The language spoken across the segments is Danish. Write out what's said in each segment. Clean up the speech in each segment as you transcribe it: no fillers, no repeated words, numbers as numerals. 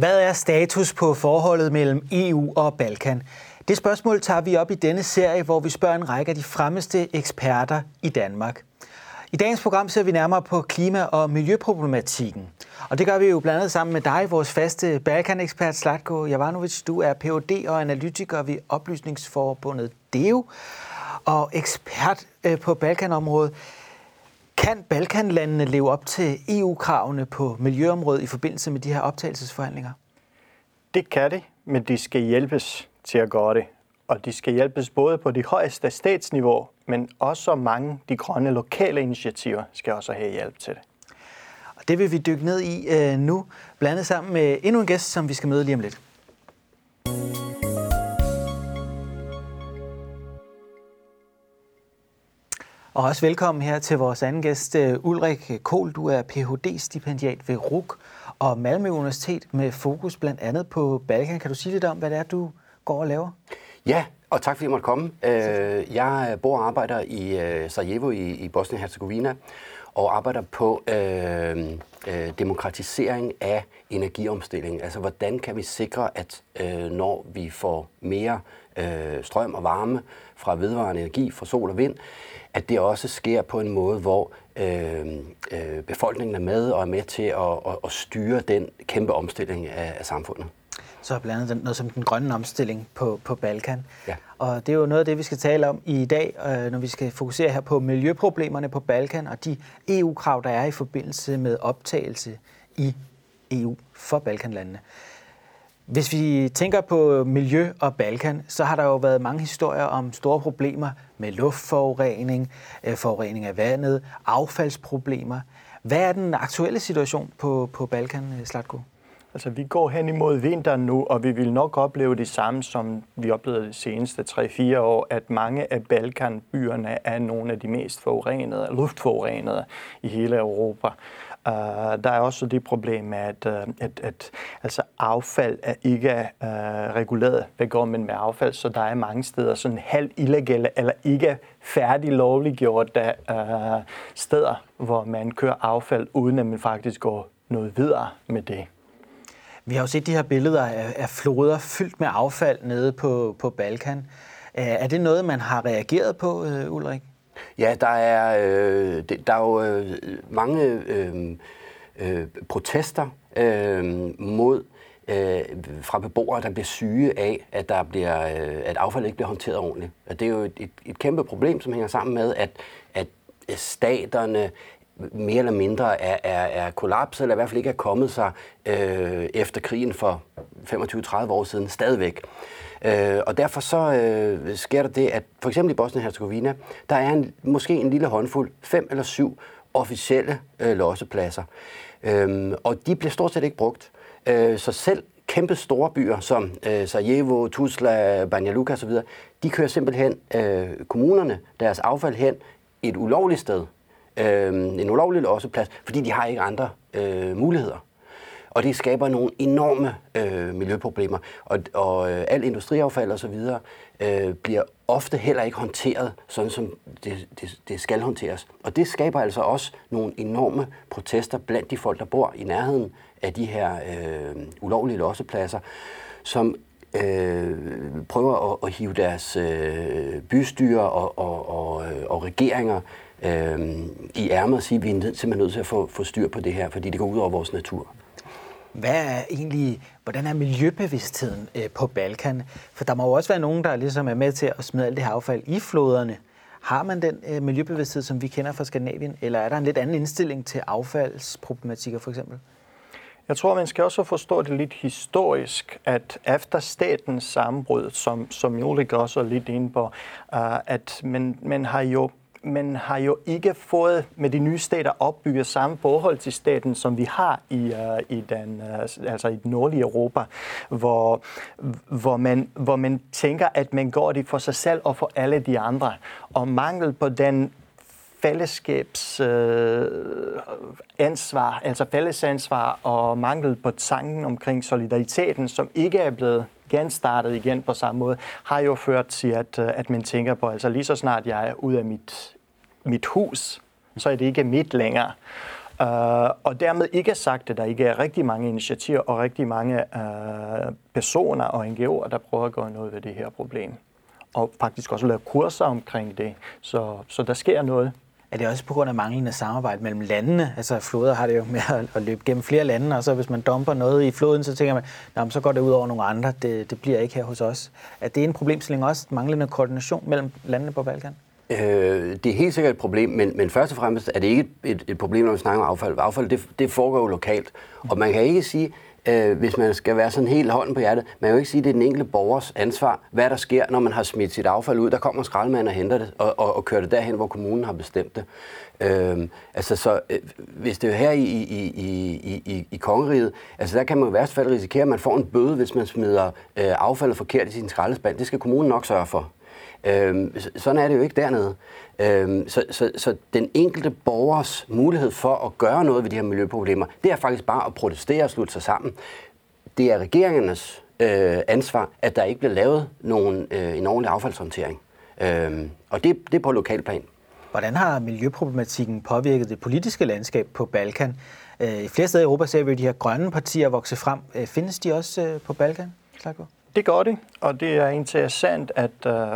Hvad er status på forholdet mellem EU og Balkan? Det spørgsmål tager vi op i denne serie, hvor vi spørger en række af de fremmeste eksperter i Danmark. I dagens program ser vi nærmere på klima- og miljøproblematikken. Og det gør vi jo blandt andet sammen med dig, vores faste Balkan-ekspert Zlatko Jovanović. Du er Ph.D. og analytiker ved Oplysningsforbundet Deo og ekspert på Balkanområdet. Kan Balkanlandene leve op til EU-kravene på miljøområdet i forbindelse med de her optagelsesforhandlinger? Det kan de, men de skal hjælpes til at gøre det. Og de skal hjælpes både på de højeste statsniveau, men også mange de grønne lokale initiativer skal også have hjælp til det. Og det vil vi dykke ned i nu, blandet sammen med endnu en gæst, som vi skal møde lige om lidt. Og også velkommen her til vores anden gæst, Ulrik Kohl. Du er Ph.D.-stipendiat ved RUC og Malmö Universitet med fokus blandt andet på Balkan. Kan du sige lidt om, hvad det er, du går og laver? Ja, og tak fordi jeg måtte komme. Jeg bor og arbejder i Sarajevo i Bosnien-Herzegovina og arbejder på demokratisering af energiomstilling. Altså, hvordan kan vi sikre, at når vi får mere strøm og varme fra vedvarende energi, fra sol og vind, at det også sker på en måde, hvor befolkningen er med og er med til at styre den kæmpe omstilling af samfundet. Så blandt andet noget som den grønne omstilling på Balkan. Ja. Og det er jo noget af det, vi skal tale om i dag, når vi skal fokusere her på miljøproblemerne på Balkan og de EU-krav, der er i forbindelse med optagelse i EU for Balkanlandene. Hvis vi tænker på miljø og Balkan, så har der jo været mange historier om store problemer med luftforurening, forurening af vandet, affaldsproblemer. Hvad er den aktuelle situation på Balkan, Zlatko? Altså, vi går hen imod vinteren nu, og vi vil nok opleve det samme, som vi oplevede de seneste 3-4 år, at mange af Balkanbyerne er nogle af de mest forurenede, luftforurenede i hele Europa. Der er også det problem med, at affald er ikke reguleret. Hvad går man med affald? Så der er mange steder sådan halv illegale eller ikke færdig lovliggjorte steder, hvor man kører affald, uden at man faktisk går noget videre med det. Vi har jo set de her billeder af floder fyldt med affald nede på Balkan. Er det noget, man har reageret på, Ulrik? Ja, der er jo mange protester mod fra beboere, der bliver syge af, at at affaldet ikke bliver håndteret ordentligt. Og det er jo et kæmpe problem, som hænger sammen med, at staterne mere eller mindre er kollapset, eller i hvert fald ikke er kommet sig efter krigen for 25-30 år siden stadigvæk. Og derfor så sker der det, at for eksempel i Bosnien-Herzegovina, der er måske en lille håndfuld, 5 eller 7 officielle lossepladser. Og de bliver stort set ikke brugt. Så selv kæmpe store byer som Sarajevo, Tuzla, Banja Luka osv., de kører simpelthen kommunerne, deres affald hen et ulovligt sted. En ulovlig losseplads, fordi de har ikke andre muligheder. Og det skaber nogle enorme miljøproblemer. Og al industriaffald osv. Bliver ofte heller ikke håndteret, sådan som det skal håndteres. Og det skaber altså også nogle enorme protester blandt de folk, der bor i nærheden af de her ulovlige lossepladser, som prøver at hive deres bystyre og regeringer i ærmet og sige, at vi er simpelthen nødt til at få styr på det her, fordi det går ud over vores natur. Hvordan er miljøbevidstheden på Balkan? For der må jo også være nogen, der ligesom er med til at smide alt det her affald i floderne. Har man den miljøbevidsthed, som vi kender fra Skandinavien, eller er der en lidt anden indstilling til affaldsproblematikker for eksempel? Jeg tror, man skal også forstå det lidt historisk, at efter statens sammenbrud, som Ulrik også er lidt inde på, at man har jo ikke fået med de nye stater opbygget samme forhold til staten, som vi har i den nordlige Europa, hvor man tænker, at man gør det for sig selv og for alle de andre. Og mangel på den fællesansvar og mangel på tanken omkring solidariteten, som ikke er blevet genstartet igen på samme måde, har jo ført til, at man tænker på, altså lige så snart jeg er ud af mit hus, så er det ikke mit længere. Og dermed ikke sagt, at der ikke er rigtig mange initiativer og rigtig mange personer og NGO'er, der prøver at gøre noget ved det her problem. Og faktisk også lave kurser omkring det. Så der sker noget. Er det også på grund af manglende samarbejde mellem landene? Altså floder har det jo med at løbe gennem flere lande, og så hvis man dumper noget i floden, så tænker man, så går det ud over nogle andre. Det bliver ikke her hos os. Er det en problemstilling også, manglende koordination mellem landene på Balkan? Det er helt sikkert et problem, men først og fremmest er det ikke et problem, når vi snakker om affald. Affald, det foregår jo lokalt, og man kan ikke sige, hvis man skal være sådan helt hånden på hjertet, man kan jo ikke sige, at det er den enkelte borgers ansvar, hvad der sker, når man har smidt sit affald ud. Der kommer skraldemanden og henter det, og kører det derhen, hvor kommunen har bestemt det. Hvis det er her i Kongeriget, altså der kan man i værste fald risikere, at man får en bøde, hvis man smider affaldet forkert i sin skraldespand. Det skal kommunen nok sørge for. Sådan er det jo ikke dernede. Så den enkelte borgers mulighed for at gøre noget ved de her miljøproblemer, det er faktisk bare at protestere og slutte sig sammen. Det er regeringernes ansvar, at der ikke bliver lavet en ordentlig affaldshåndtering. Og det er på lokalplan. Hvordan har miljøproblematikken påvirket det politiske landskab på Balkan? I flere steder i Europa ser vi de her grønne partier vokse frem. Findes de også på Balkan? Slagård? Det gør det, og det er interessant, at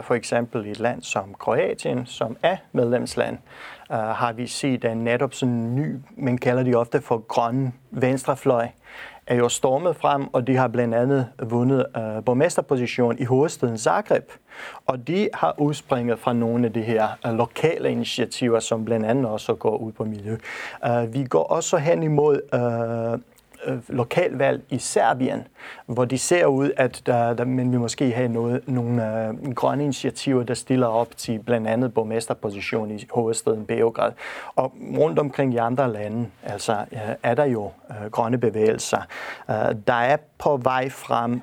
for eksempel i et land som Kroatien, som er medlemsland, har vi set en netop sådan en ny, man kalder de ofte for grønne venstrefløj, er jo stormet frem, og de har blandt andet vundet borgmesterposition i hovedstaden Zagreb. Og de har udspringet fra nogle af de her lokale initiativer, som blandt andet også går ud på miljø. Vi går også hen imod lokalvalg i Serbien, hvor de ser ud, at men vi måske have nogle grønne initiativer, der stiller op til blandt andet borgmesterposition i hovedstaden Beograd. Og rundt omkring i andre lande er der jo grønne bevægelser. Der er på vej frem,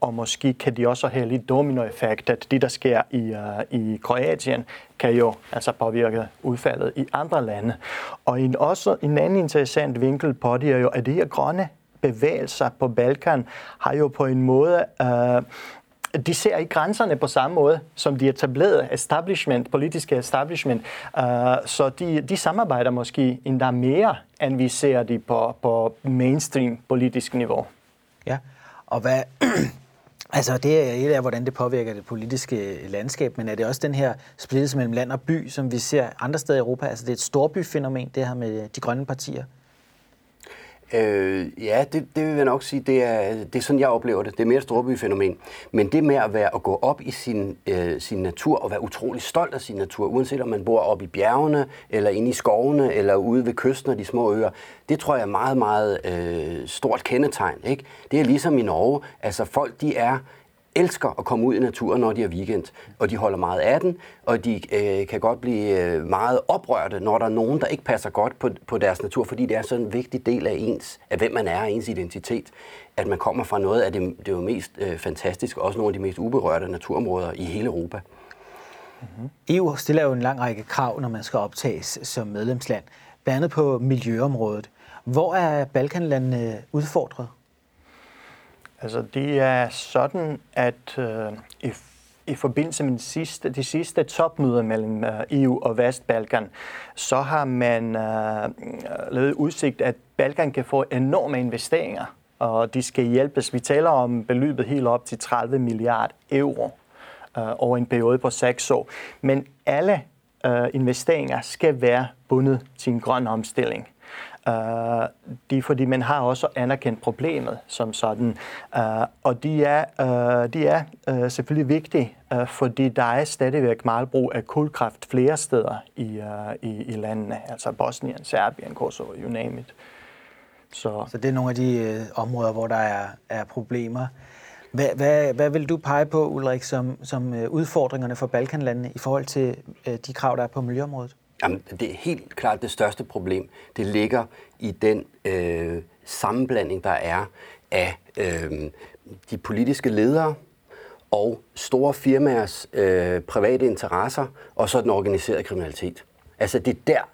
og måske kan de også have lidt dominoeffekt, at det, der sker i Kroatien, kan jo påvirke udfaldet i andre lande. Og en anden interessant vinkel på det er jo, at de her grønne bevægelser på Balkan har jo på en måde... de ser ikke grænserne på samme måde, som de etablerede politiske establishment. Så de samarbejder måske endda mere, end vi ser de på mainstream politisk niveau. Ja, og hvad... det er et af, hvordan det påvirker det politiske landskab, men er det også den her splittelse mellem land og by, som vi ser andre steder i Europa? Altså det er et storbyfænomen, det her med de grønne partier? Det vil jeg nok sige. Det er sådan, jeg oplever det. Det er mere et storbyfænomen. Men det med at gå op i sin natur og være utrolig stolt af sin natur, uanset om man bor oppe i bjergene, eller inde i skovene, eller ude ved kysten og de små øer, det tror jeg er meget, meget stort kendetegn. Ikke? Det er ligesom i Norge. Altså folk, de elsker at komme ud i naturen, når de er weekend, og de holder meget af den, og de kan godt blive meget oprørte, når der er nogen, der ikke passer godt på deres natur, fordi det er sådan en vigtig del af hvem man er, ens identitet, at man kommer fra noget af det jo mest fantastiske, også nogle af de mest uberørte naturområder i hele Europa. Mm-hmm. EU stiller jo en lang række krav, når man skal optages som medlemsland, blandt andet på miljøområdet. Hvor er Balkanlandene udfordret? Det er sådan, at i forbindelse med de sidste topmøder mellem EU og Vestbalkan, så har man lavet udsigt, at Balkan kan få enorme investeringer, og de skal hjælpes. Vi taler om beløbet helt op til 30 milliarder euro over en periode på 6 år. Men alle investeringer skal være bundet til en grøn omstilling. Det er fordi, man har også anerkendt problemet som sådan. Og de er selvfølgelig vigtige, fordi der er stadigvæk meget brug af kulkraft flere steder i landene. Altså Bosnien, Serbien, Kosovo, you name it. Så det er nogle af de områder, hvor der er problemer. Hvad vil du pege på, Ulrik, som udfordringerne for Balkanlandene i forhold til de krav, der er på miljøområdet? Jamen, det er helt klart det største problem. Det ligger i den sammenblanding, der er af de politiske ledere og store firmaers private interesser og så den organiserede kriminalitet. Altså det er der,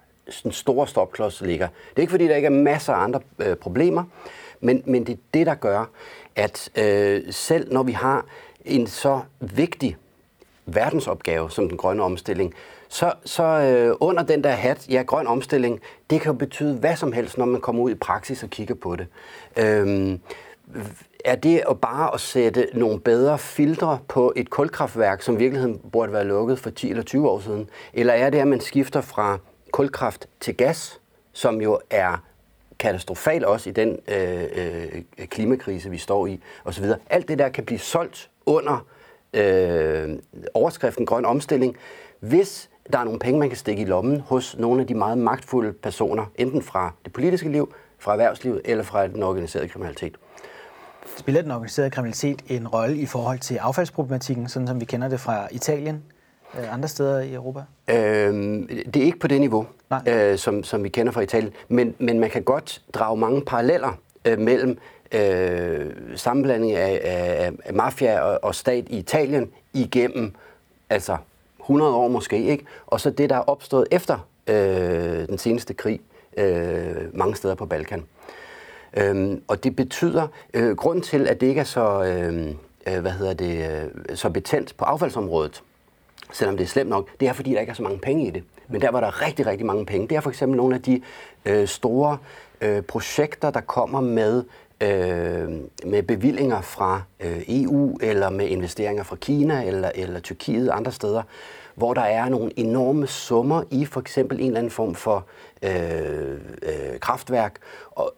den store stopklods ligger. Det er ikke fordi, der ikke er masser af andre problemer, men det er det, der gør, at selv når vi har en så vigtig verdensopgave som den grønne omstilling, så under den der hat, ja, grøn omstilling, det kan jo betyde hvad som helst, når man kommer ud i praksis og kigger på det. Er det at bare at sætte nogle bedre filtre på et kulkraftværk, som i virkeligheden burde være lukket for 10 eller 20 år siden? Eller er det, at man skifter fra kulkraft til gas, som jo er katastrofalt også i den klimakrise, vi står i osv.? Alt det der kan blive solgt under overskriften grøn omstilling, hvis der er nogle penge, man kan stikke i lommen hos nogle af de meget magtfulde personer, enten fra det politiske liv, fra erhvervslivet eller fra den organiserede kriminalitet. Spiller den organiserede kriminalitet en rolle i forhold til affaldsproblematikken, sådan som vi kender det fra Italien og andre steder i Europa? Det er ikke på det niveau, som vi kender fra Italien, men man kan godt drage mange paralleller mellem sammenblanding af mafia og stat i Italien igennem altså 100 år måske, ikke? Og så det, der er opstået efter den seneste krig mange steder på Balkan. Og det betyder, grund til, at det ikke er så betændt på affaldsområdet, selvom det er slemt nok, det er, fordi der ikke er så mange penge i det. Men der var der rigtig, rigtig mange penge. Det er for eksempel nogle af de store projekter, der kommer med bevillinger fra EU, eller med investeringer fra Kina, eller Tyrkiet og andre steder, hvor der er nogle enorme summer i for eksempel en eller anden form for kraftværk, og,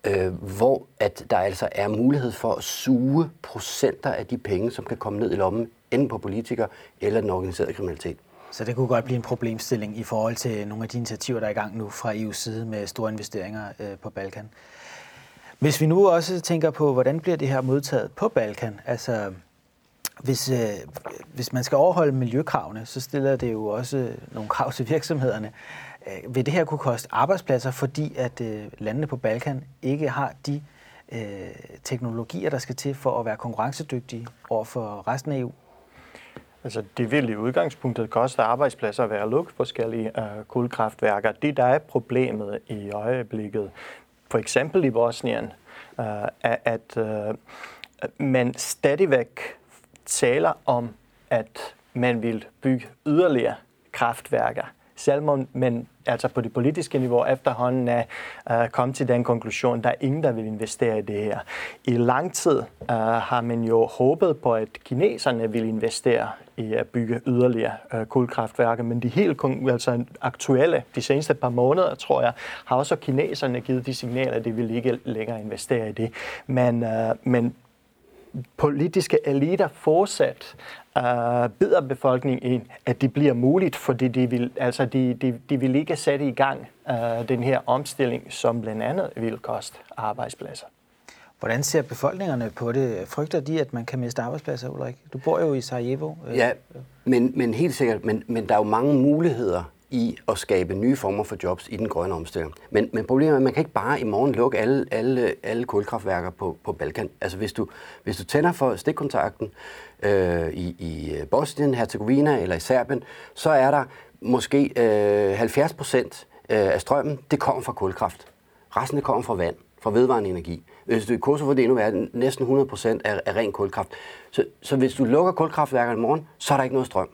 hvor at der altså er mulighed for at suge procenter af de penge, som kan komme ned i lommen, enten på politikere eller den organiserede kriminalitet. Så det kunne godt blive en problemstilling i forhold til nogle af de initiativer, der er i gang nu fra EU's side med store investeringer på Balkan. Hvis vi nu også tænker på, hvordan bliver det her modtaget på Balkan? Altså, hvis man skal overholde miljøkravene, så stiller det jo også nogle krav til virksomhederne. Vil det her kunne koste arbejdspladser, fordi at landene på Balkan ikke har de teknologier, der skal til for at være konkurrencedygtige over for resten af EU? Altså, det vil i udgangspunktet koste arbejdspladser at være lukket forskellige kulkraftværker. Det, der er problemet i øjeblikket, for eksempel i Bosnien, at man stadigvæk taler om, at man vil bygge yderligere kraftværker, selvom man altså på det politiske niveau efterhånden er kommet til den konklusion, der er ingen, der vil investere i det her. I lang tid har man jo håbet på, at kineserne vil investere i at bygge yderligere kulkraftværker, men de helt altså aktuelle, de seneste par måneder, tror jeg, har også kineserne givet de signaler, at de vil ikke længere investere i det. Men politiske eliter fortsat bider befolkningen ind, at det bliver muligt, fordi de vil ikke sætte i gang den her omstilling, som blandt andet vil koste arbejdspladser. Hvordan ser befolkningerne på det? Frygter de, at man kan miste arbejdspladser, Ulrik? Du bor jo i Sarajevo. Ja, men helt sikkert. Men der er jo mange muligheder i at skabe nye former for jobs i den grønne omstilling. Men problemet er, at man kan ikke bare i morgen lukke alle kulkraftværker på Balkan. Altså hvis du tænder for stikkontakten i Bosnien-Herzegovina eller i Serbien, så er der måske 70% af strømmen, det kommer fra kulkraft. Resten det kommer fra vand, fra vedvarende energi. Hvis du i Kosovo, det endnu er næsten 100% af ren kulkraft. Så hvis du lukker kulkraftværkerne i morgen, så er der ikke noget strøm.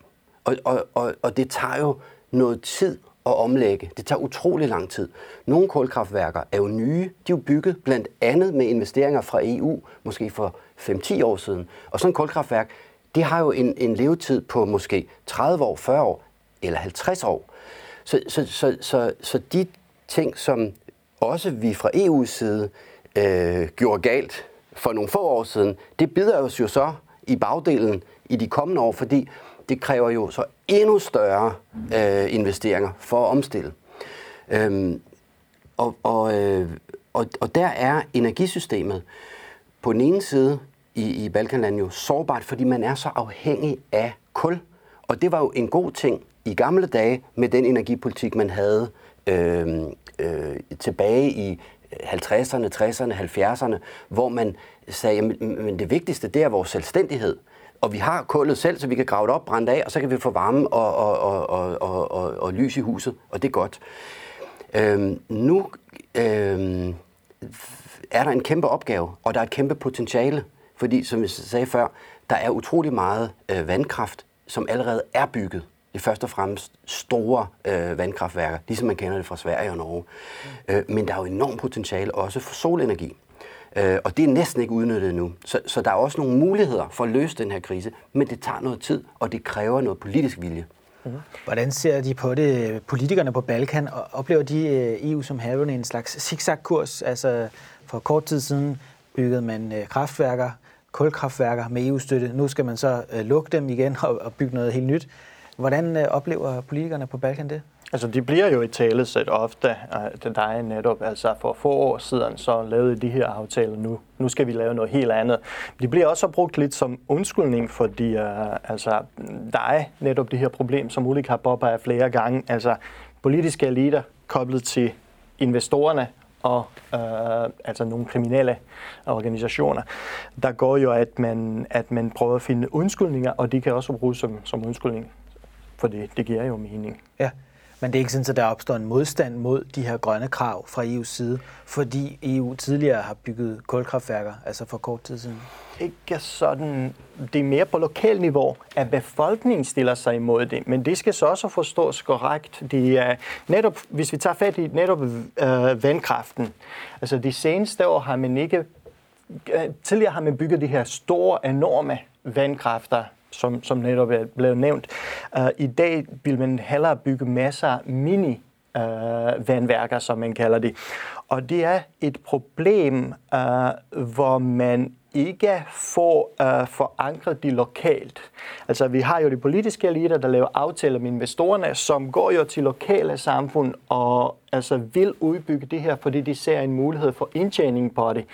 Og det tager jo noget tid at omlægge. Det tager utrolig lang tid. Nogle kulkraftværker er jo nye. De er jo bygget blandt andet med investeringer fra EU, måske for 5-10 år siden. Og sådan et kulkraftværk, det har jo en levetid på måske 30 år, 40 år eller 50 år. Så de ting, som også vi fra EU's side gjorde galt for nogle få år siden, det bider os jo så i bagdelen i de kommende år, fordi det kræver jo så endnu større investeringer for at omstille. Og der er energisystemet på den ene side i Balkanland jo sårbart, fordi man er så afhængig af kul. Og det var jo en god ting i gamle dage med den energipolitik, man havde tilbage i 50'erne, 60'erne, 70'erne, hvor man sagde, men det vigtigste, det er vores selvstændighed. Og vi har kullet selv, så vi kan grave det op, brænde af, og så kan vi få varme og lys i huset, og det er godt. Nu er der en kæmpe opgave, og der er et kæmpe potentiale, fordi, som jeg sagde før, der er utrolig meget vandkraft, som allerede er bygget, Det er først og fremmest store vandkraftværker, ligesom man kender det fra Sverige og Norge. Men der er jo enormt potentiale også for solenergi. Og det er næsten ikke udnyttet nu. Så der er også nogle muligheder for at løse den her krise, men det tager noget tid, og det kræver noget politisk vilje. Hvordan ser de på det, politikerne på Balkan? Oplever de EU som havende en slags zigzag-kurs? Altså for kort tid siden byggede man kraftværker, kulkraftværker med EU-støtte. Nu skal man så lukke dem igen og bygge noget helt nyt. Hvordan oplever politikerne på Balkan det? Altså, de bliver jo i talesæt ofte, det er netop, altså for få år siden, så lavede de her aftaler nu. Nu skal vi lave noget helt andet. De bliver også brugt lidt som undskyldning, fordi der er netop det her problem, som Ulrik har påpeget flere gange. Altså, politiske eliter koblet til investorerne og nogle kriminelle organisationer, der går jo, at man prøver at finde undskyldninger, og de kan også bruges som undskyldning, for det giver jo mening. Ja. Men det er ikke sådan, at der opstår en modstand mod de her grønne krav fra EU's side, fordi EU tidligere har bygget kulkraftværker, altså for kort tid siden? Ikke sådan. Det er mere på lokalt niveau, at befolkningen stiller sig imod det, men det skal så også forstås korrekt. Netop, hvis vi tager fat i vandkraften, altså de seneste år har man ikke... Tidligere har man bygget de her store, enorme vandkrafter, som netop er blevet nævnt. I dag vil man hellere bygge masser af mini-vandværker, som man kalder det. Og det er et problem, hvor man ikke får forankret det lokalt. Altså, vi har jo de politiske eliter, der laver aftaler med investorerne, som går jo til lokale samfund og altså vil udbygge det her, fordi de ser en mulighed for indtjening på det.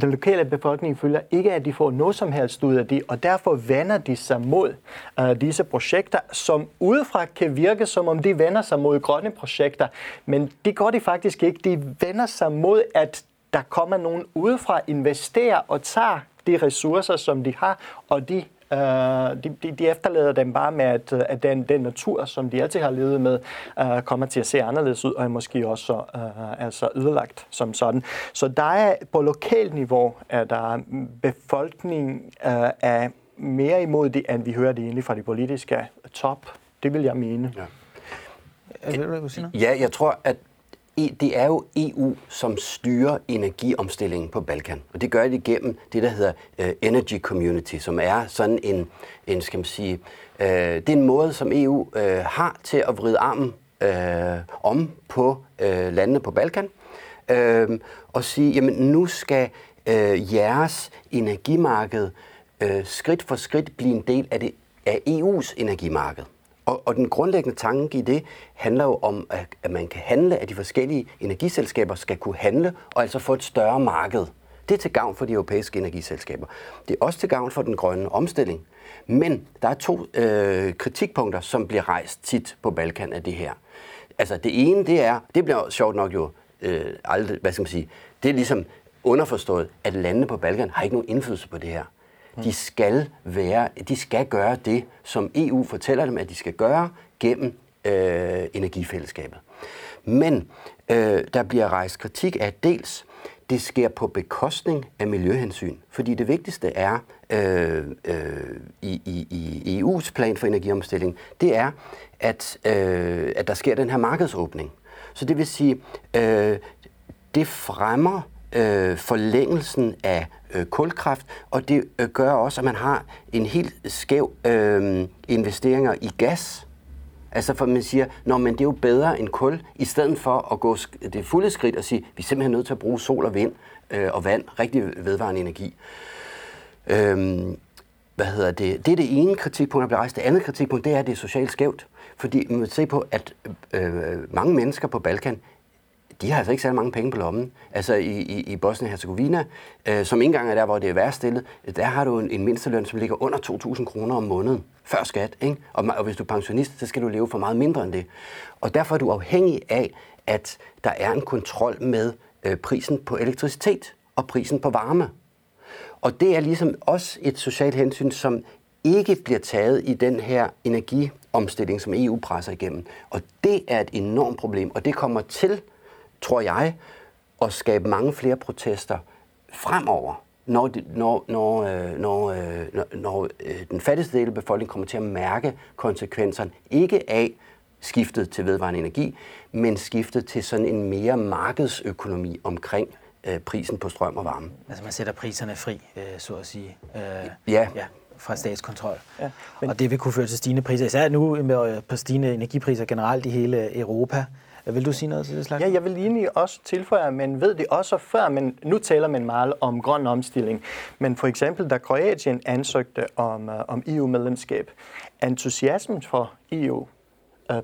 Den lokale befolkning føler ikke, at de får noget som helst ud af det, og derfor vender de sig mod disse projekter, som udefra kan virke, som om de vender sig mod grønne projekter, men det gør de faktisk ikke. De vender sig mod, at der kommer nogen udefra, investerer og tager de ressourcer, som de har, og de efterlader dem bare med, at den natur, som de altid har levet med, kommer til at se anderledes ud, og er måske også ødelagt som sådan. Så der er på lokalt niveau, at der befolkningen er mere imod det, end vi hører det egentlig fra de politiske top. Det vil jeg mene. Ja, jeg tror, at det er jo EU, som styrer energiomstillingen på Balkan, og det gør det igennem det, der hedder Energy Community, som er sådan en skal man sige, det er en måde, som EU har til at vride armen om på landene på Balkan, og sige, jamen nu skal jeres energimarked skridt for skridt blive en del af EU's energimarked. Og den grundlæggende tanke i det handler jo om, at man kan handle, at de forskellige energiselskaber skal kunne handle, og altså få et større marked. Det er til gavn for de europæiske energiselskaber. Det er også til gavn for den grønne omstilling. Men der er to kritikpunkter, som bliver rejst tit på Balkan af det her. Altså det ene, det bliver sjovt nok jo aldrig, hvad skal man sige, det er ligesom underforstået, at landene på Balkan har ikke nogen indflydelse på det her. De skal gøre det, som EU fortæller dem, at de skal gøre gennem energifællesskabet. Men der bliver rejst kritik af, dels det sker på bekostning af miljøhensyn, fordi det vigtigste er i EU's plan for energiomstilling, det er, at der sker den her markedsåbning. Så det vil sige, det fremmer forlængelsen af kulkraft, og det gør også, at man har en helt skæv investeringer i gas. Altså for man siger, men det er jo bedre end kul, i stedet for at gå det fulde skridt og sige, vi er simpelthen nødt til at bruge sol og vind og vand, rigtig vedvarende energi. Det er det ene kritikpunkt, der bliver rejst. Det andet kritikpunkt, det er, at det er socialt skævt. Fordi man må se på, at mange mennesker på Balkan, de har altså ikke særlig mange penge på lommen. Altså i Bosnien-Herzegovina, som ikke engang er der, hvor det er værst stillet, der har du en mindsteløn, som ligger under 2.000 kroner om måneden, før skat. Ikke? Og hvis du er pensionist, så skal du leve for meget mindre end det. Og derfor er du afhængig af, at der er en kontrol med prisen på elektricitet og prisen på varme. Og det er ligesom også et socialt hensyn, som ikke bliver taget i den her energiomstilling, som EU presser igennem. Og det er et enormt problem, og det kommer til, tror jeg, at skabe mange flere protester fremover, når den fattigste del af befolkningen kommer til at mærke konsekvenserne, ikke af skiftet til vedvarende energi, men skiftet til sådan en mere markedsøkonomi omkring prisen på strøm og varme. Altså man sætter priserne fri, så at sige. Ja. Fra statskontrol. Ja, og det vil kunne føre til stigende priser, især nu på stigende energipriser generelt i hele Europa. Vil du sige noget til det slags? Ja, jeg vil egentlig også tilføje, men ved det også før, men nu taler man meget om grøn omstilling. Men for eksempel, da Kroatien ansøgte om EU-medlemskab, entusiasmen for EU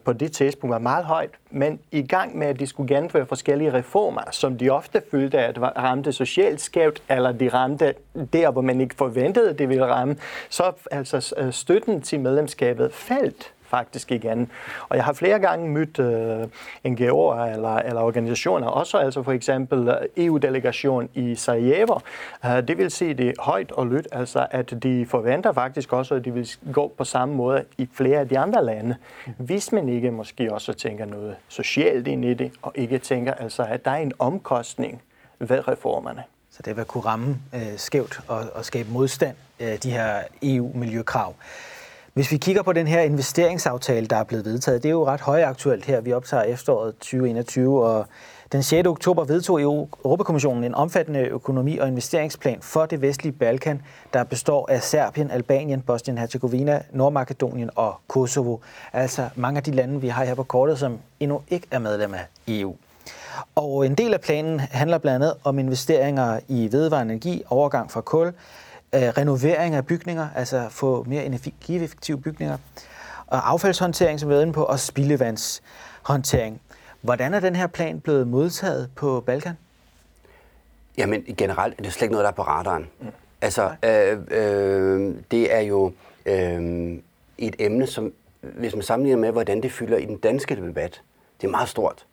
på det tidspunkt var meget højt, men i gang med, at de skulle gennemføre forskellige reformer, som de ofte følte, at ramte socialt skævt, eller de ramte der, hvor man ikke forventede, det ville ramme, så altså, støtten til medlemskabet faldt faktisk igen. Og jeg har flere gange mødt NGO'er eller organisationer, også altså for eksempel EU-delegation i Sarajevo. Det vil sige det højt og lyt, altså at de forventer faktisk også, at de vil gå på samme måde i flere af de andre lande, hvis man ikke måske også tænker noget socialt ind i det, og ikke tænker altså, at der er en omkostning ved reformerne. Så det vil kunne ramme skævt og skabe modstand, de her EU-miljøkrav. Hvis vi kigger på den her investeringsaftale, der er blevet vedtaget, det er jo ret højaktuelt her. Vi optager efteråret 2021, og den 6. oktober vedtog Europa-kommissionen en omfattende økonomi- og investeringsplan for det vestlige Balkan, der består af Serbien, Albanien, Bosnien-Herzegovina, Nordmakedonien og Kosovo. Altså mange af de lande, vi har her på kortet, som endnu ikke er medlem af EU. Og en del af planen handler blandt andet om investeringer i vedvarende energi, overgang fra kul, renovering af bygninger, altså få mere energieffektive bygninger, og affaldshåndtering, som vi er inde på, og spildevandshåndtering. Hvordan er den her plan blevet modtaget på Balkan? Jamen generelt er det slet ikke noget, der er på radaren. Mm. Altså, det er jo et emne, som hvis man sammenligner med, hvordan det fylder i den danske debat, det er meget stort.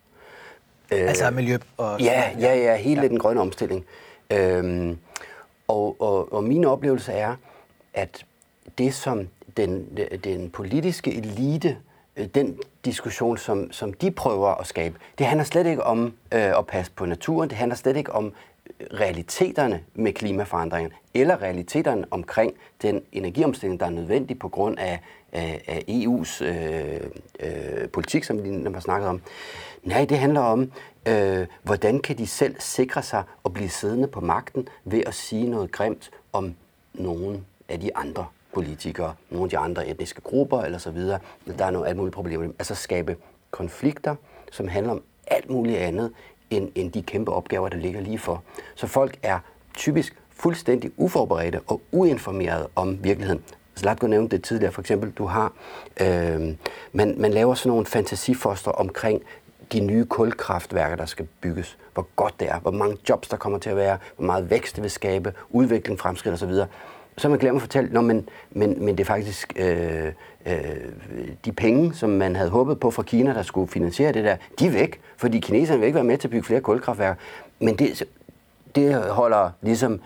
Altså miljø og... Ja, hele den grønne omstilling. Og min oplevelse er, at det som den politiske elite, den diskussion, som de prøver at skabe, det handler slet ikke om at passe på naturen, det handler slet ikke om realiteterne med klimaforandringerne, eller realiteterne omkring den energiomstilling, der er nødvendig på grund af EU's politik, som vi lige har snakket om. Nej, det handler om, hvordan kan de selv sikre sig at blive siddende på magten ved at sige noget grimt om nogle af de andre politikere, nogle af de andre etniske grupper eller så videre. Der er nogle alt mulige problemer. Altså skabe konflikter, som handler om alt muligt andet end de kæmpe opgaver, der ligger lige for. Så folk er typisk fuldstændig uforberedte og uinformerede om virkeligheden. Zlatko nævnte det tidligere, for eksempel, du har, man laver sådan nogle fantasifoster omkring de nye kulkraftværker, der skal bygges, hvor godt det er, hvor mange jobs, der kommer til at være, hvor meget vækst det vil skabe, udvikling, fremskridt osv. Så man glemmer at fortælle, men det er faktisk de penge, som man havde håbet på fra Kina, der skulle finansiere det der, de er væk, fordi kineserne vil ikke være med til at bygge flere kulkraftværker. Men det holder ligesom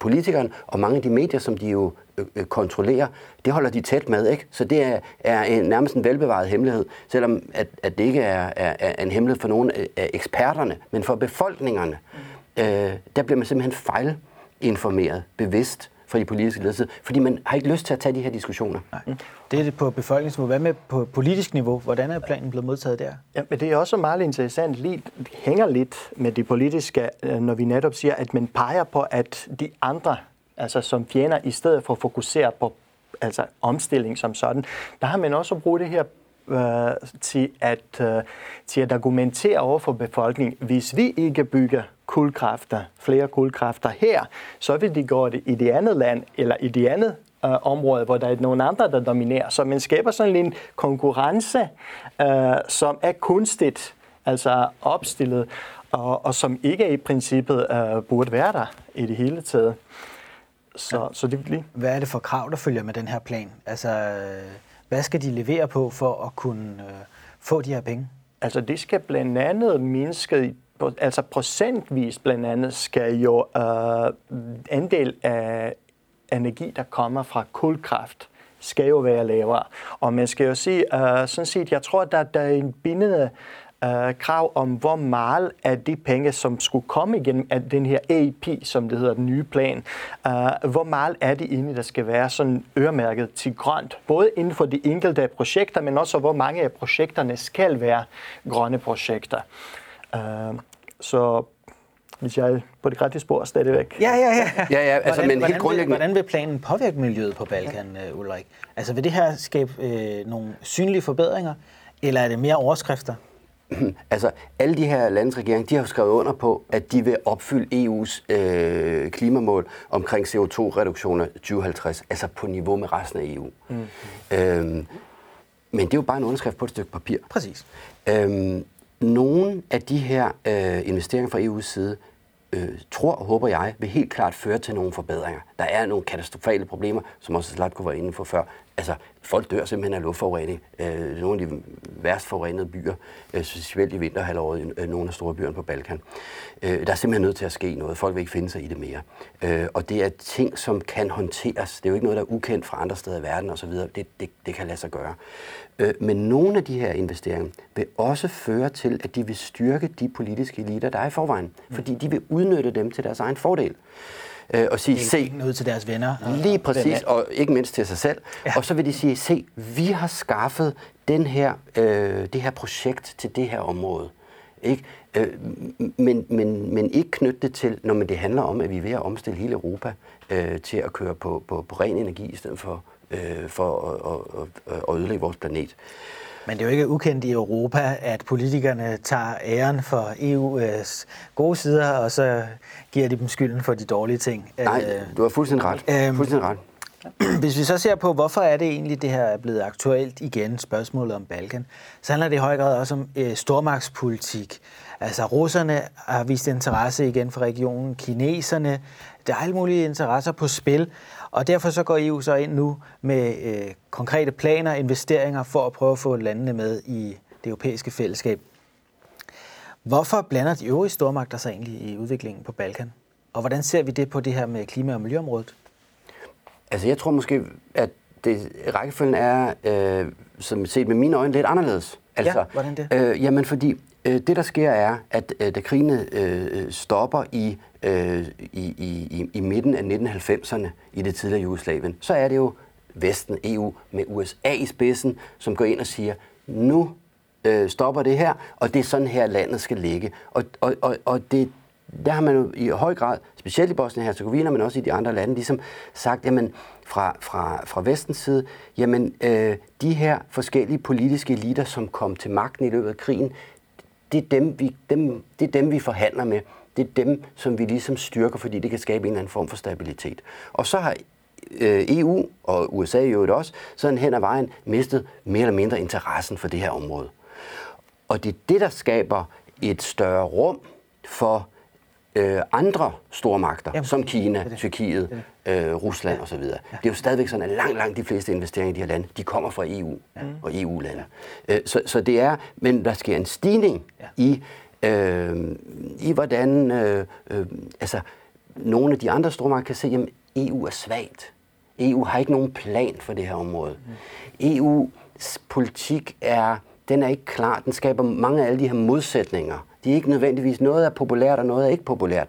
politikeren og mange af de medier, som de jo kontrollerer, det holder de tæt med, ikke? Så det er nærmest en velbevaret hemmelighed, selvom at det ikke er en hemmelighed for nogen af eksperterne, men for befolkningerne. Der bliver man simpelthen fejlinformeret bevidst fra de politiske ledelse, fordi man har ikke lyst til at tage de her diskussioner. Nej. Det er det på befolkningsniveau. Hvad med på politisk niveau? Hvordan er planen blevet modtaget der? Ja, men det er også meget interessant. Det hænger lidt med det politiske, når vi netop siger, at man peger på, at de andre, altså som fjender, i stedet for at fokusere på altså omstilling som sådan, der har man også brugt det her til at argumentere over for befolkningen, hvis vi ikke bygger flere kulkrafter her, så vil de gøre det i det andet land, eller i det andet område, hvor der er nogle andre, der dominerer. Så man skaber sådan en konkurrence, som er kunstigt, altså opstillet, og som ikke i princippet burde være der i det hele taget. Så det vil blive. Hvad er det for krav, der følger med den her plan? Altså, hvad skal de levere på for at kunne få de her penge? Altså, det skal blandt andet mindske, altså procentvis blandt andet skal jo andel af energi, der kommer fra kulkraft, skal jo være lavere. Og man skal jo sige, sådan set, jeg tror, at der er en bindende krav om, hvor meget af de penge, som skulle komme igennem af den her EIP, som det hedder, den nye plan, hvor meget er det egentlig, der skal være sådan øremærket til grønt, både inden for de enkelte projekter, men også hvor mange af projekterne skal være grønne projekter. Så hvis jeg er på det rigtige spor stadigvæk. Ja. Altså, hvordan, men helt grundlæggende... hvordan vil planen påvirke miljøet på Balkan, Ulrik? Altså, vil det her skabe nogle synlige forbedringer, eller er det mere overskrifter? Altså, alle de her landsregeringer, de har skrevet under på, at de vil opfylde EU's klimamål omkring CO2-reduktioner 2050, altså på niveau med resten af EU. Mm-hmm. Men det er jo bare en underskrift på et stykke papir. Præcis. Nogle af de her investeringer fra EU's side, tror og håber jeg, vil helt klart føre til nogle forbedringer. Der er nogle katastrofale problemer, som også Zlatko var inde på før. Altså, folk dør simpelthen af luftforurening. Nogle af de værst forurenede byer, specielt i vinterhalvåret, nogle af store byerne på Balkan. Der er simpelthen nødt til at ske noget. Folk vil ikke finde sig i det mere. Og det er ting, som kan håndteres. Det er jo ikke noget, der er ukendt fra andre steder i verden osv. Det kan lade sig gøre. Men nogle af de her investeringer vil også føre til, at de vil styrke de politiske eliter, der er i forvejen. Fordi de vil udnytte dem til deres egen fordel. Og sige, se, ud til deres venner. Lige præcis, og ikke mindst til sig selv. Ja. Og så vil de sige, se, vi har skaffet den her, det her projekt til det her område. Ikke? Men ikke knytte det til, når det handler om, at vi er ved at omstille hele Europa til at køre på ren energi, i stedet for, for at ødelægge vores planet. Men det er jo ikke ukendt i Europa, at politikerne tager æren for EU's gode sider, og så giver de dem skylden for de dårlige ting. Nej, du har fuldstændig ret. Hvis vi så ser på, hvorfor er det egentlig, det her er blevet aktuelt igen, spørgsmålet om Balkan, så handler det i høj grad også om stormagtspolitik. Altså russerne har vist interesse igen for regionen, kineserne, der er alle mulige interesser på spil, og derfor så går EU så ind nu med konkrete planer, investeringer for at prøve at få landene med i det europæiske fællesskab. Hvorfor blander de øvrige stormagter sig egentlig i udviklingen på Balkan? Og hvordan ser vi det på det her med klima- og miljøområdet? Altså jeg tror måske, at rækkefølgen er, som set med mine øjne, lidt anderledes. Altså, ja, hvordan det? Jamen fordi det der sker er, at da krigene stopper i midten af 1990'erne i det tidligere Jugoslavien, så er det jo Vesten, EU med USA i spidsen, som går ind og siger, nu stopper det her, og det er sådan her landet skal ligge. Og det, der har man jo i høj grad, specielt i Bosnien-Herzegovina, men også i de andre lande, ligesom sagt, jamen fra Vestens side, jamen de her forskellige politiske eliter, som kom til magten i løbet af krigen, det er dem, vi forhandler med. Det er dem, som vi ligesom styrker, fordi det kan skabe en eller anden form for stabilitet. Og så har EU og USA i øvrigt også sådan hen ad vejen mistet mere eller mindre interessen for det her område. Og det er det, der skaber et større rum for andre stormagter, jamen, som Kina, Tyrkiet, Rusland osv. Ja. Det er jo stadigvæk sådan, at langt de fleste investeringer i de her lande, de kommer fra EU og EU-lande. Så det er, men der sker en stigning i hvordan altså, nogle af de andre stormagter kan se, jamen EU er svagt. EU har ikke nogen plan for det her område. EU's politik den er ikke klar. Den skaber mange af alle de her modsætninger. Det er ikke nødvendigvis noget er populært, og noget er ikke populært.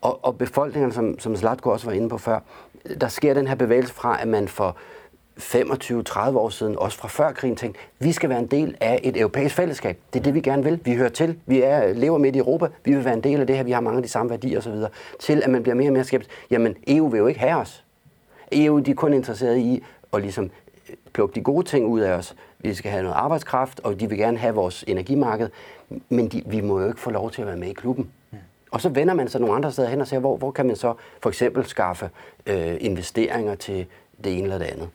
Og befolkningen, som Zlatko også var inde på før, der sker den her bevægelse fra, at man for 25-30 år siden, også fra før krigen, tænkte, vi skal være en del af et europæisk fællesskab. Det er det, vi gerne vil. Vi hører til. Vi lever midt i Europa. Vi vil være en del af det her. Vi har mange af de samme værdier osv. Til at man bliver mere og mere skeptisk. Jamen, EU vil jo ikke have os. EU de er kun interesseret i at ligesom plukke de gode ting ud af os. Vi skal have noget arbejdskraft, og de vil gerne have vores energimarked. Men vi må jo ikke få lov til at være med i klubben. Ja. Og så vender man sig nogle andre steder hen og ser, hvor kan man så for eksempel skaffe investeringer til det ene eller det andet.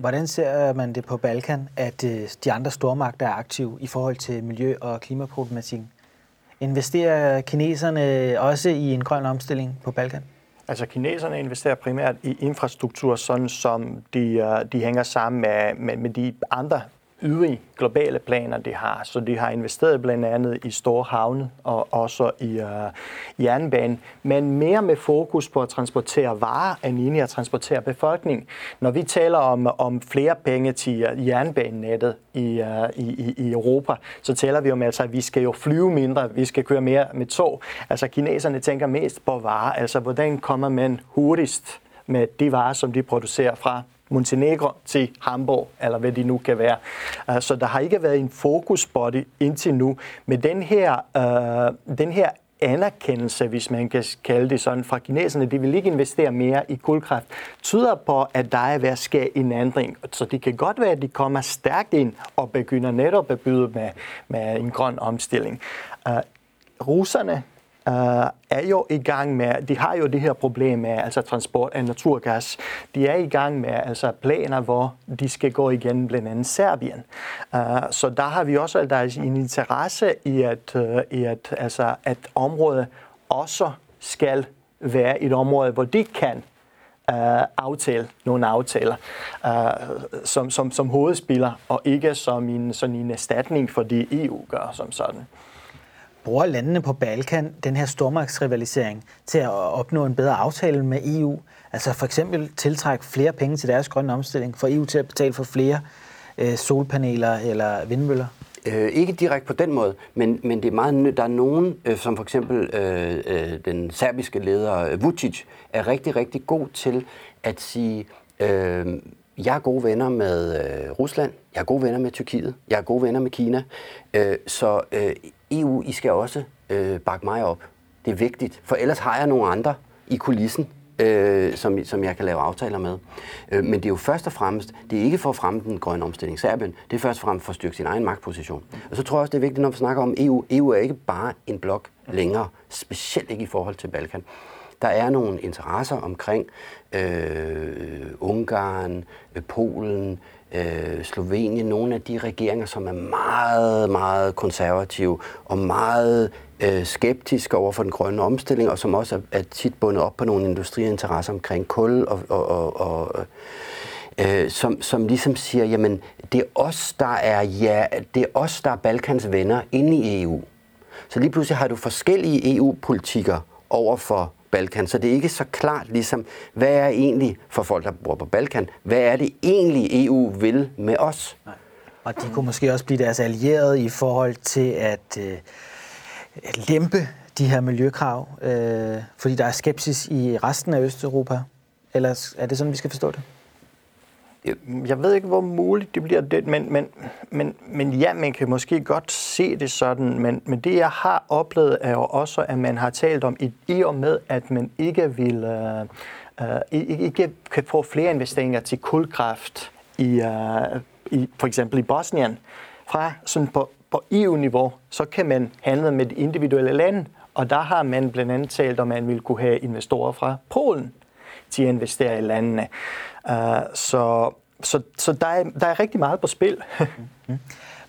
Hvordan ser man det på Balkan, at de andre stormagter er aktive i forhold til miljø- og klimaproblematikken? Investerer kineserne også i en grøn omstilling på Balkan? Altså kineserne investerer primært i infrastruktur, sådan som de hænger sammen med de andre øvrige globale planer, de har. Så de har investeret blandt andet i store havne og også i jernbanen, men mere med fokus på at transportere varer, end egentlig at transportere befolkningen. Når vi taler om flere penge til jernbanenettet i Europa, så taler vi om, altså, at vi skal jo flyve mindre, vi skal køre mere med tog. Altså kineserne tænker mest på varer, altså hvordan kommer man hurtigst med de varer, som de producerer fra Montenegro til Hamburg, eller hvad de nu kan være. Så der har ikke været en fokus på det indtil nu. Men den her anerkendelse, hvis man kan kalde det sådan, fra kineserne, de vil ikke investere mere i kulkraft, tyder på, at der er ved at ske en ændring. Så det kan godt være, at de kommer stærkt ind og begynder netop at byde med en grøn omstilling. Russerne er jo i gang med, de har jo det her problem med altså transport af naturgas. De er i gang med altså planer, hvor de skal gå igen blandt andet Serbien. Så der har vi også en interesse i at området også skal være et område, hvor de kan aftale nogle aftaler som hovedspiller, og ikke som sådan en erstatning for det EU gør som sådan. Bruger landene på Balkan den her stormagtsrivalisering til at opnå en bedre aftale med EU? Altså for eksempel tiltrække flere penge til deres grønne omstilling, for EU til at betale for flere solpaneler eller vindmøller? Ikke direkte på den måde, men det er meget, der er nogen, som for eksempel den serbiske leder Vucic, er rigtig, rigtig god til at sige, jeg er gode venner med Rusland, jeg er gode venner med Tyrkiet, jeg er gode venner med Kina, så EU, I skal også bakke mig op. Det er vigtigt, for ellers har jeg nogle andre i kulissen, som jeg kan lave aftaler med. Men det er jo først og fremmest, det er ikke for at fremme den grønne omstilling i Serbien, det er først og fremmest for at styrke sin egen magtposition. Og så tror jeg også, det er vigtigt, når vi snakker om EU. EU er ikke bare en blok længere, specielt ikke i forhold til Balkan. Der er nogle interesser omkring Ungarn, Polen, Slovenien, nogle af de regeringer, som er meget, meget konservative og meget skeptiske over for den grønne omstilling, og som også er tit bundet op på nogle industriinteresser omkring kul, som ligesom siger, jamen det er os, der er Balkans venner inde i EU. Så lige pludselig har du forskellige EU-politikker over for Balkan, så det er ikke så klart ligesom, hvad er egentlig, for folk, der bor på Balkan, hvad er det egentlig EU vil med os? Nej. Og de kunne måske også blive deres allierede i forhold til at lempe de her miljøkrav, fordi der er skepsis i resten af Østeuropa. Eller er det sådan, vi skal forstå det? Jeg ved ikke, hvor muligt det bliver det, men ja, man kan måske godt se det sådan, men det, jeg har oplevet, er jo også, at man har talt om, i og med, at man ikke vil ikke kan få flere investeringer til kulkraft i for eksempel i Bosnien, fra sådan på EU-niveau, så kan man handle med de individuelle lande, og der har man blandt andet talt om, at man vil kunne have investorer fra Polen til at investere i landene. Så der er rigtig meget på spil.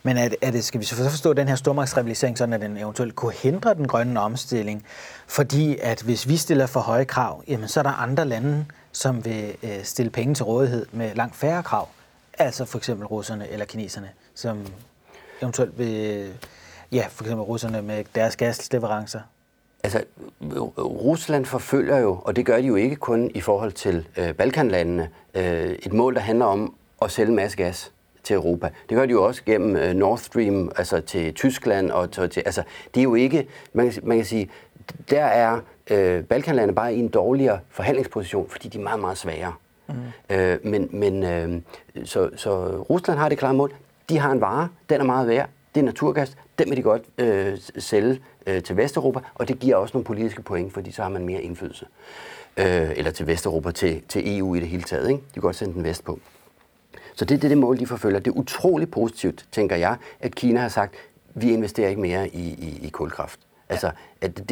Men er det, skal vi så forstå den her stormagtsrivalisering, sådan at den eventuelt kunne hindre den grønne omstilling? Fordi at hvis vi stiller for høje krav, jamen, så er der andre lande, som vil stille penge til rådighed med langt færre krav. Altså for eksempel russerne eller kineserne, som eventuelt vil, ja, for eksempel russerne med deres gasleverancer. Altså, Rusland forfølger jo, og det gør de jo ikke kun i forhold til Balkanlandene, et mål, der handler om at sælge en masse gas til Europa. Det gør de jo også gennem Nordstream, altså til Tyskland og til... Altså, det er jo ikke... Man kan sige, der er Balkanlandene bare i en dårligere forhandlingsposition, fordi de er meget, meget svagere. Mm. Så Rusland har det klare mål. De har en vare, den er meget værd, det er naturgas, den vil de godt sælge til Vesteuropa, og det giver også nogle politiske point, fordi så har man mere indflydelse. Eller til Vesteuropa, til EU i det hele taget. Ikke? De kan godt sende den vest på. Så det er det mål, de forfølger. Det er utroligt positivt, tænker jeg, at Kina har sagt, vi investerer ikke mere i kulkraft. Altså, at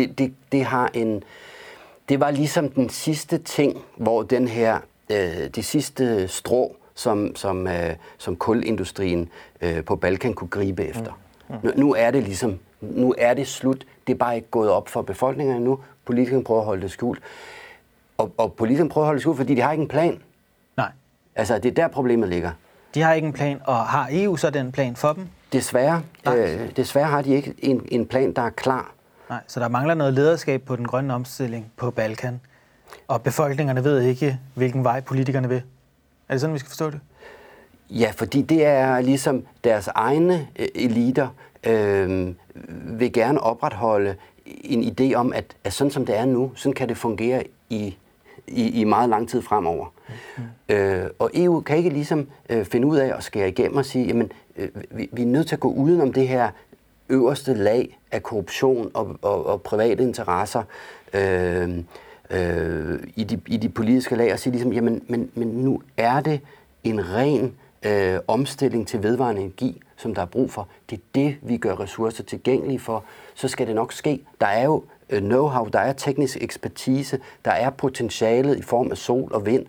det har en... Det var ligesom den sidste ting, hvor den her... det sidste strå, som kulindustrien på Balkan kunne gribe efter. Nu er det ligesom... Nu er det slut. Det er bare ikke gået op for befolkningerne nu. Politikerne prøver at holde det skjult. Og politikerne prøver at holde det skjult, fordi de har ikke en plan. Nej. Altså, det er der problemet ligger. De har ikke en plan, og har EU så den plan for dem? Desværre har de ikke en plan, der er klar. Nej, så der mangler noget lederskab på den grønne omstilling på Balkan, og befolkningerne ved ikke, hvilken vej politikerne vil. Er det sådan, vi skal forstå det? Ja, fordi det er ligesom deres egne eliter vil gerne opretholde en idé om, at sådan som det er nu, sådan kan det fungere i meget lang tid fremover. Mm-hmm. Og EU kan ikke ligesom finde ud af at skære igennem og sige, jamen, vi er nødt til at gå uden om det her øverste lag af korruption og private interesser i de politiske lag og sige ligesom, jamen, men nu er det en ren omstilling til vedvarende energi, som der er brug for. Det er det, vi gør ressourcer tilgængelige for. Så skal det nok ske. Der er jo know-how, der er teknisk ekspertise, der er potentialet i form af sol og vind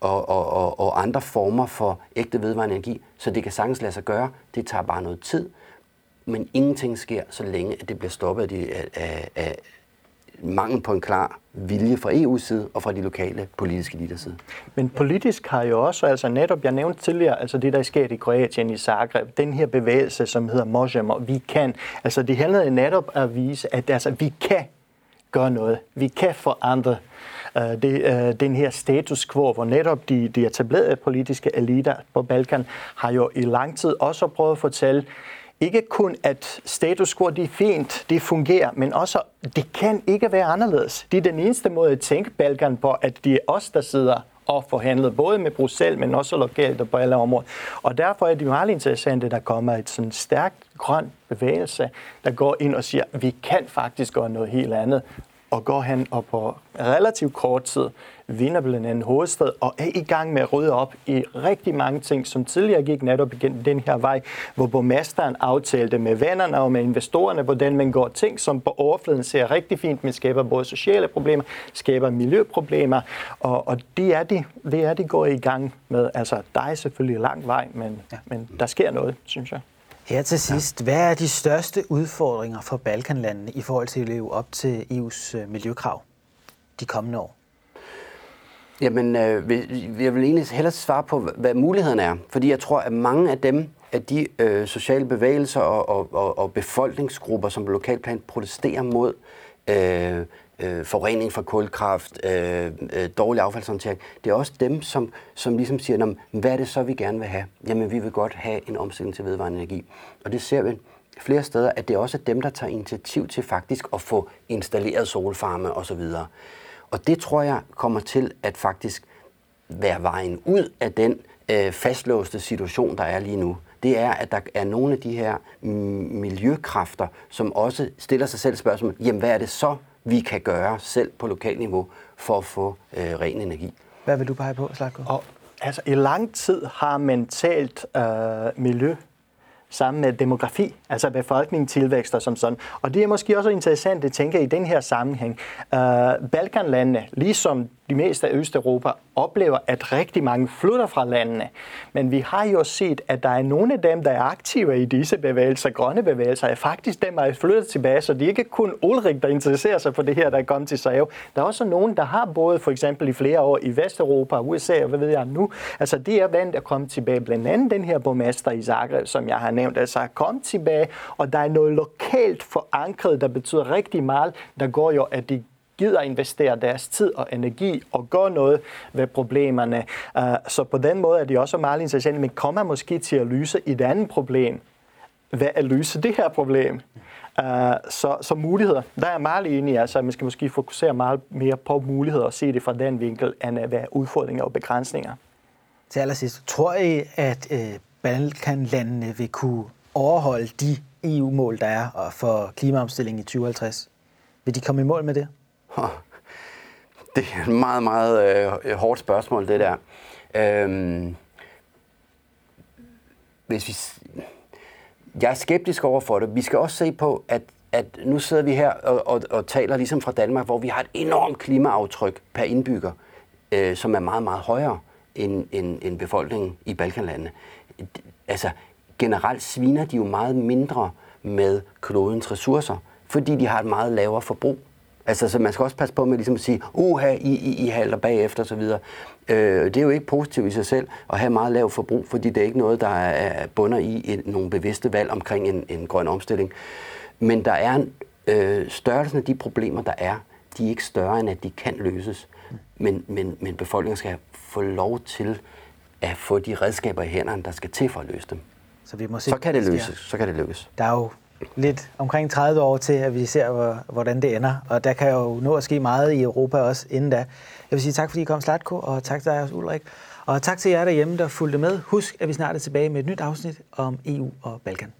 og andre former for ægte vedvarende energi, så det kan sagtens lade sig gøre. Det tager bare noget tid, men ingenting sker, så længe at det bliver stoppet af mangel på en klar vilje fra EU's side og fra de lokale politiske eliters side. Men politisk har jo også, altså netop, jeg nævnte tidligere, altså det, der sker i Kroatien, i Zagreb, den her bevægelse, som hedder Možem, og vi kan, altså det handler netop at vise, at altså, vi kan gøre noget, vi kan forandre den her status quo, hvor netop de etablerede politiske eliter på Balkan har jo i lang tid også prøvet at fortælle, ikke kun, at status quo det er fint, det fungerer, men også, det kan ikke være anderledes. Det er den eneste måde at tænke Balkan på, at det er os, der sidder og forhandler, både med Bruxelles, men også lokalt og på alle områder. Og derfor er det meget interessant, at der kommer et sådan stærkt grøn bevægelse, der går ind og siger, vi kan faktisk gøre noget helt andet, og går hen og på relativt kort tid vinder blandt andet hovedstad og er i gang med at rydde op i rigtig mange ting, som tidligere gik netop igennem den her vej, hvor borgmesteren aftalte med vennerne og med investorerne, hvordan man går ting, som på overfladen ser rigtig fint, men skaber både sociale problemer, skaber miljøproblemer, og det er det går i gang med. Altså, der er selvfølgelig lang vej, men der sker noget, synes jeg. Her til sidst, hvad er de største udfordringer for Balkanlandene i forhold til at leve op til EU's miljøkrav de kommende år? Jamen, jeg vil egentlig hellere svare på, hvad mulighederne er. Fordi jeg tror, at mange af dem, af de sociale bevægelser og befolkningsgrupper, som på lokalplan protesterer mod forurening fra kulkraft, dårlig affaldshåndtering, det er også dem, som ligesom siger, hvad er det så, vi gerne vil have? Jamen, vi vil godt have en omstilling til vedvarende energi. Og det ser vi flere steder, at det er også dem, der tager initiativ til faktisk at få installeret solfarme osv. Og det tror jeg kommer til at faktisk være vejen ud af den fastlåste situation, der er lige nu. Det er, at der er nogle af de her miljøkræfter, som også stiller sig selv spørgsmål, jamen hvad er det så, vi kan gøre selv på lokalt niveau for at få ren energi? Hvad vil du pege på, Zlatko? Altså, i lang tid har man talt miljø sammen med demografi, altså befolkning, tilvækster som sådan. Og det er måske også interessant at tænke i den her sammenhæng. Balkanlandene, ligesom de meste af Østeuropa, oplever, at rigtig mange flytter fra landene. Men vi har jo set, at der er nogle af dem, der er aktive i disse bevægelser, grønne bevægelser, er faktisk dem, der er flyttet tilbage, så det er ikke kun Ulrik, der interesserer sig for det her, der er kommet til Sarajevo. Der er også nogen, der har boet for eksempel i flere år i Vesteuropa, USA og hvad ved jeg nu. Altså det er vant at komme tilbage, blandt andet den her borgmester i Zagreb, som jeg har nævnt, altså kom tilbage, og der er noget lokalt forankret, der betyder rigtig meget. Der går jo, at de gider investere deres tid og energi og gøre noget ved problemerne. Så på den måde er de også meget interessante, men kommer måske til at løse et andet problem. Hvad er løse det her problem? Så muligheder. Der er jeg meget enig i, altså man skal måske fokusere meget mere på muligheder og se det fra den vinkel, end hvad udfordringer og begrænsninger. Til allersidst, tror I, at Balkanlandene vil kunne overholde de EU-mål, der er for klimaomstillingen i 2050? Vil de komme i mål med det? Det er et meget, meget hårdt spørgsmål, det der. Jeg er skeptisk overfor det. Vi skal også se på, at nu sidder vi her og taler ligesom fra Danmark, hvor vi har et enormt klimaaftryk per indbygger, som er meget, meget højere end befolkningen i Balkanlandene. Altså, generelt sviner de jo meget mindre med klodens ressourcer, fordi de har et meget lavere forbrug. Altså, så man skal også passe på med ligesom at sige, I halter bagefter osv. Det er jo ikke positivt i sig selv at have meget lav forbrug, fordi det er ikke noget, der er bunder i nogle bevidste valg omkring en grøn omstilling. Men der er størrelsen af de problemer, der er, de er ikke større, end at de kan løses. Men befolkningen skal få lov til at få de redskaber i hænderne, der skal til for at løse dem. Så, vi må se, så kan det løses. Der er jo lidt omkring 30 år til, at vi ser, hvordan det ender. Og der kan jo nå at ske meget i Europa også inden da. Jeg vil sige tak, fordi I kom, Zlatko, og tak til dig også, Ulrik. Og tak til jer derhjemme, der fulgte med. Husk, at vi snart er tilbage med et nyt afsnit om EU og Balkan.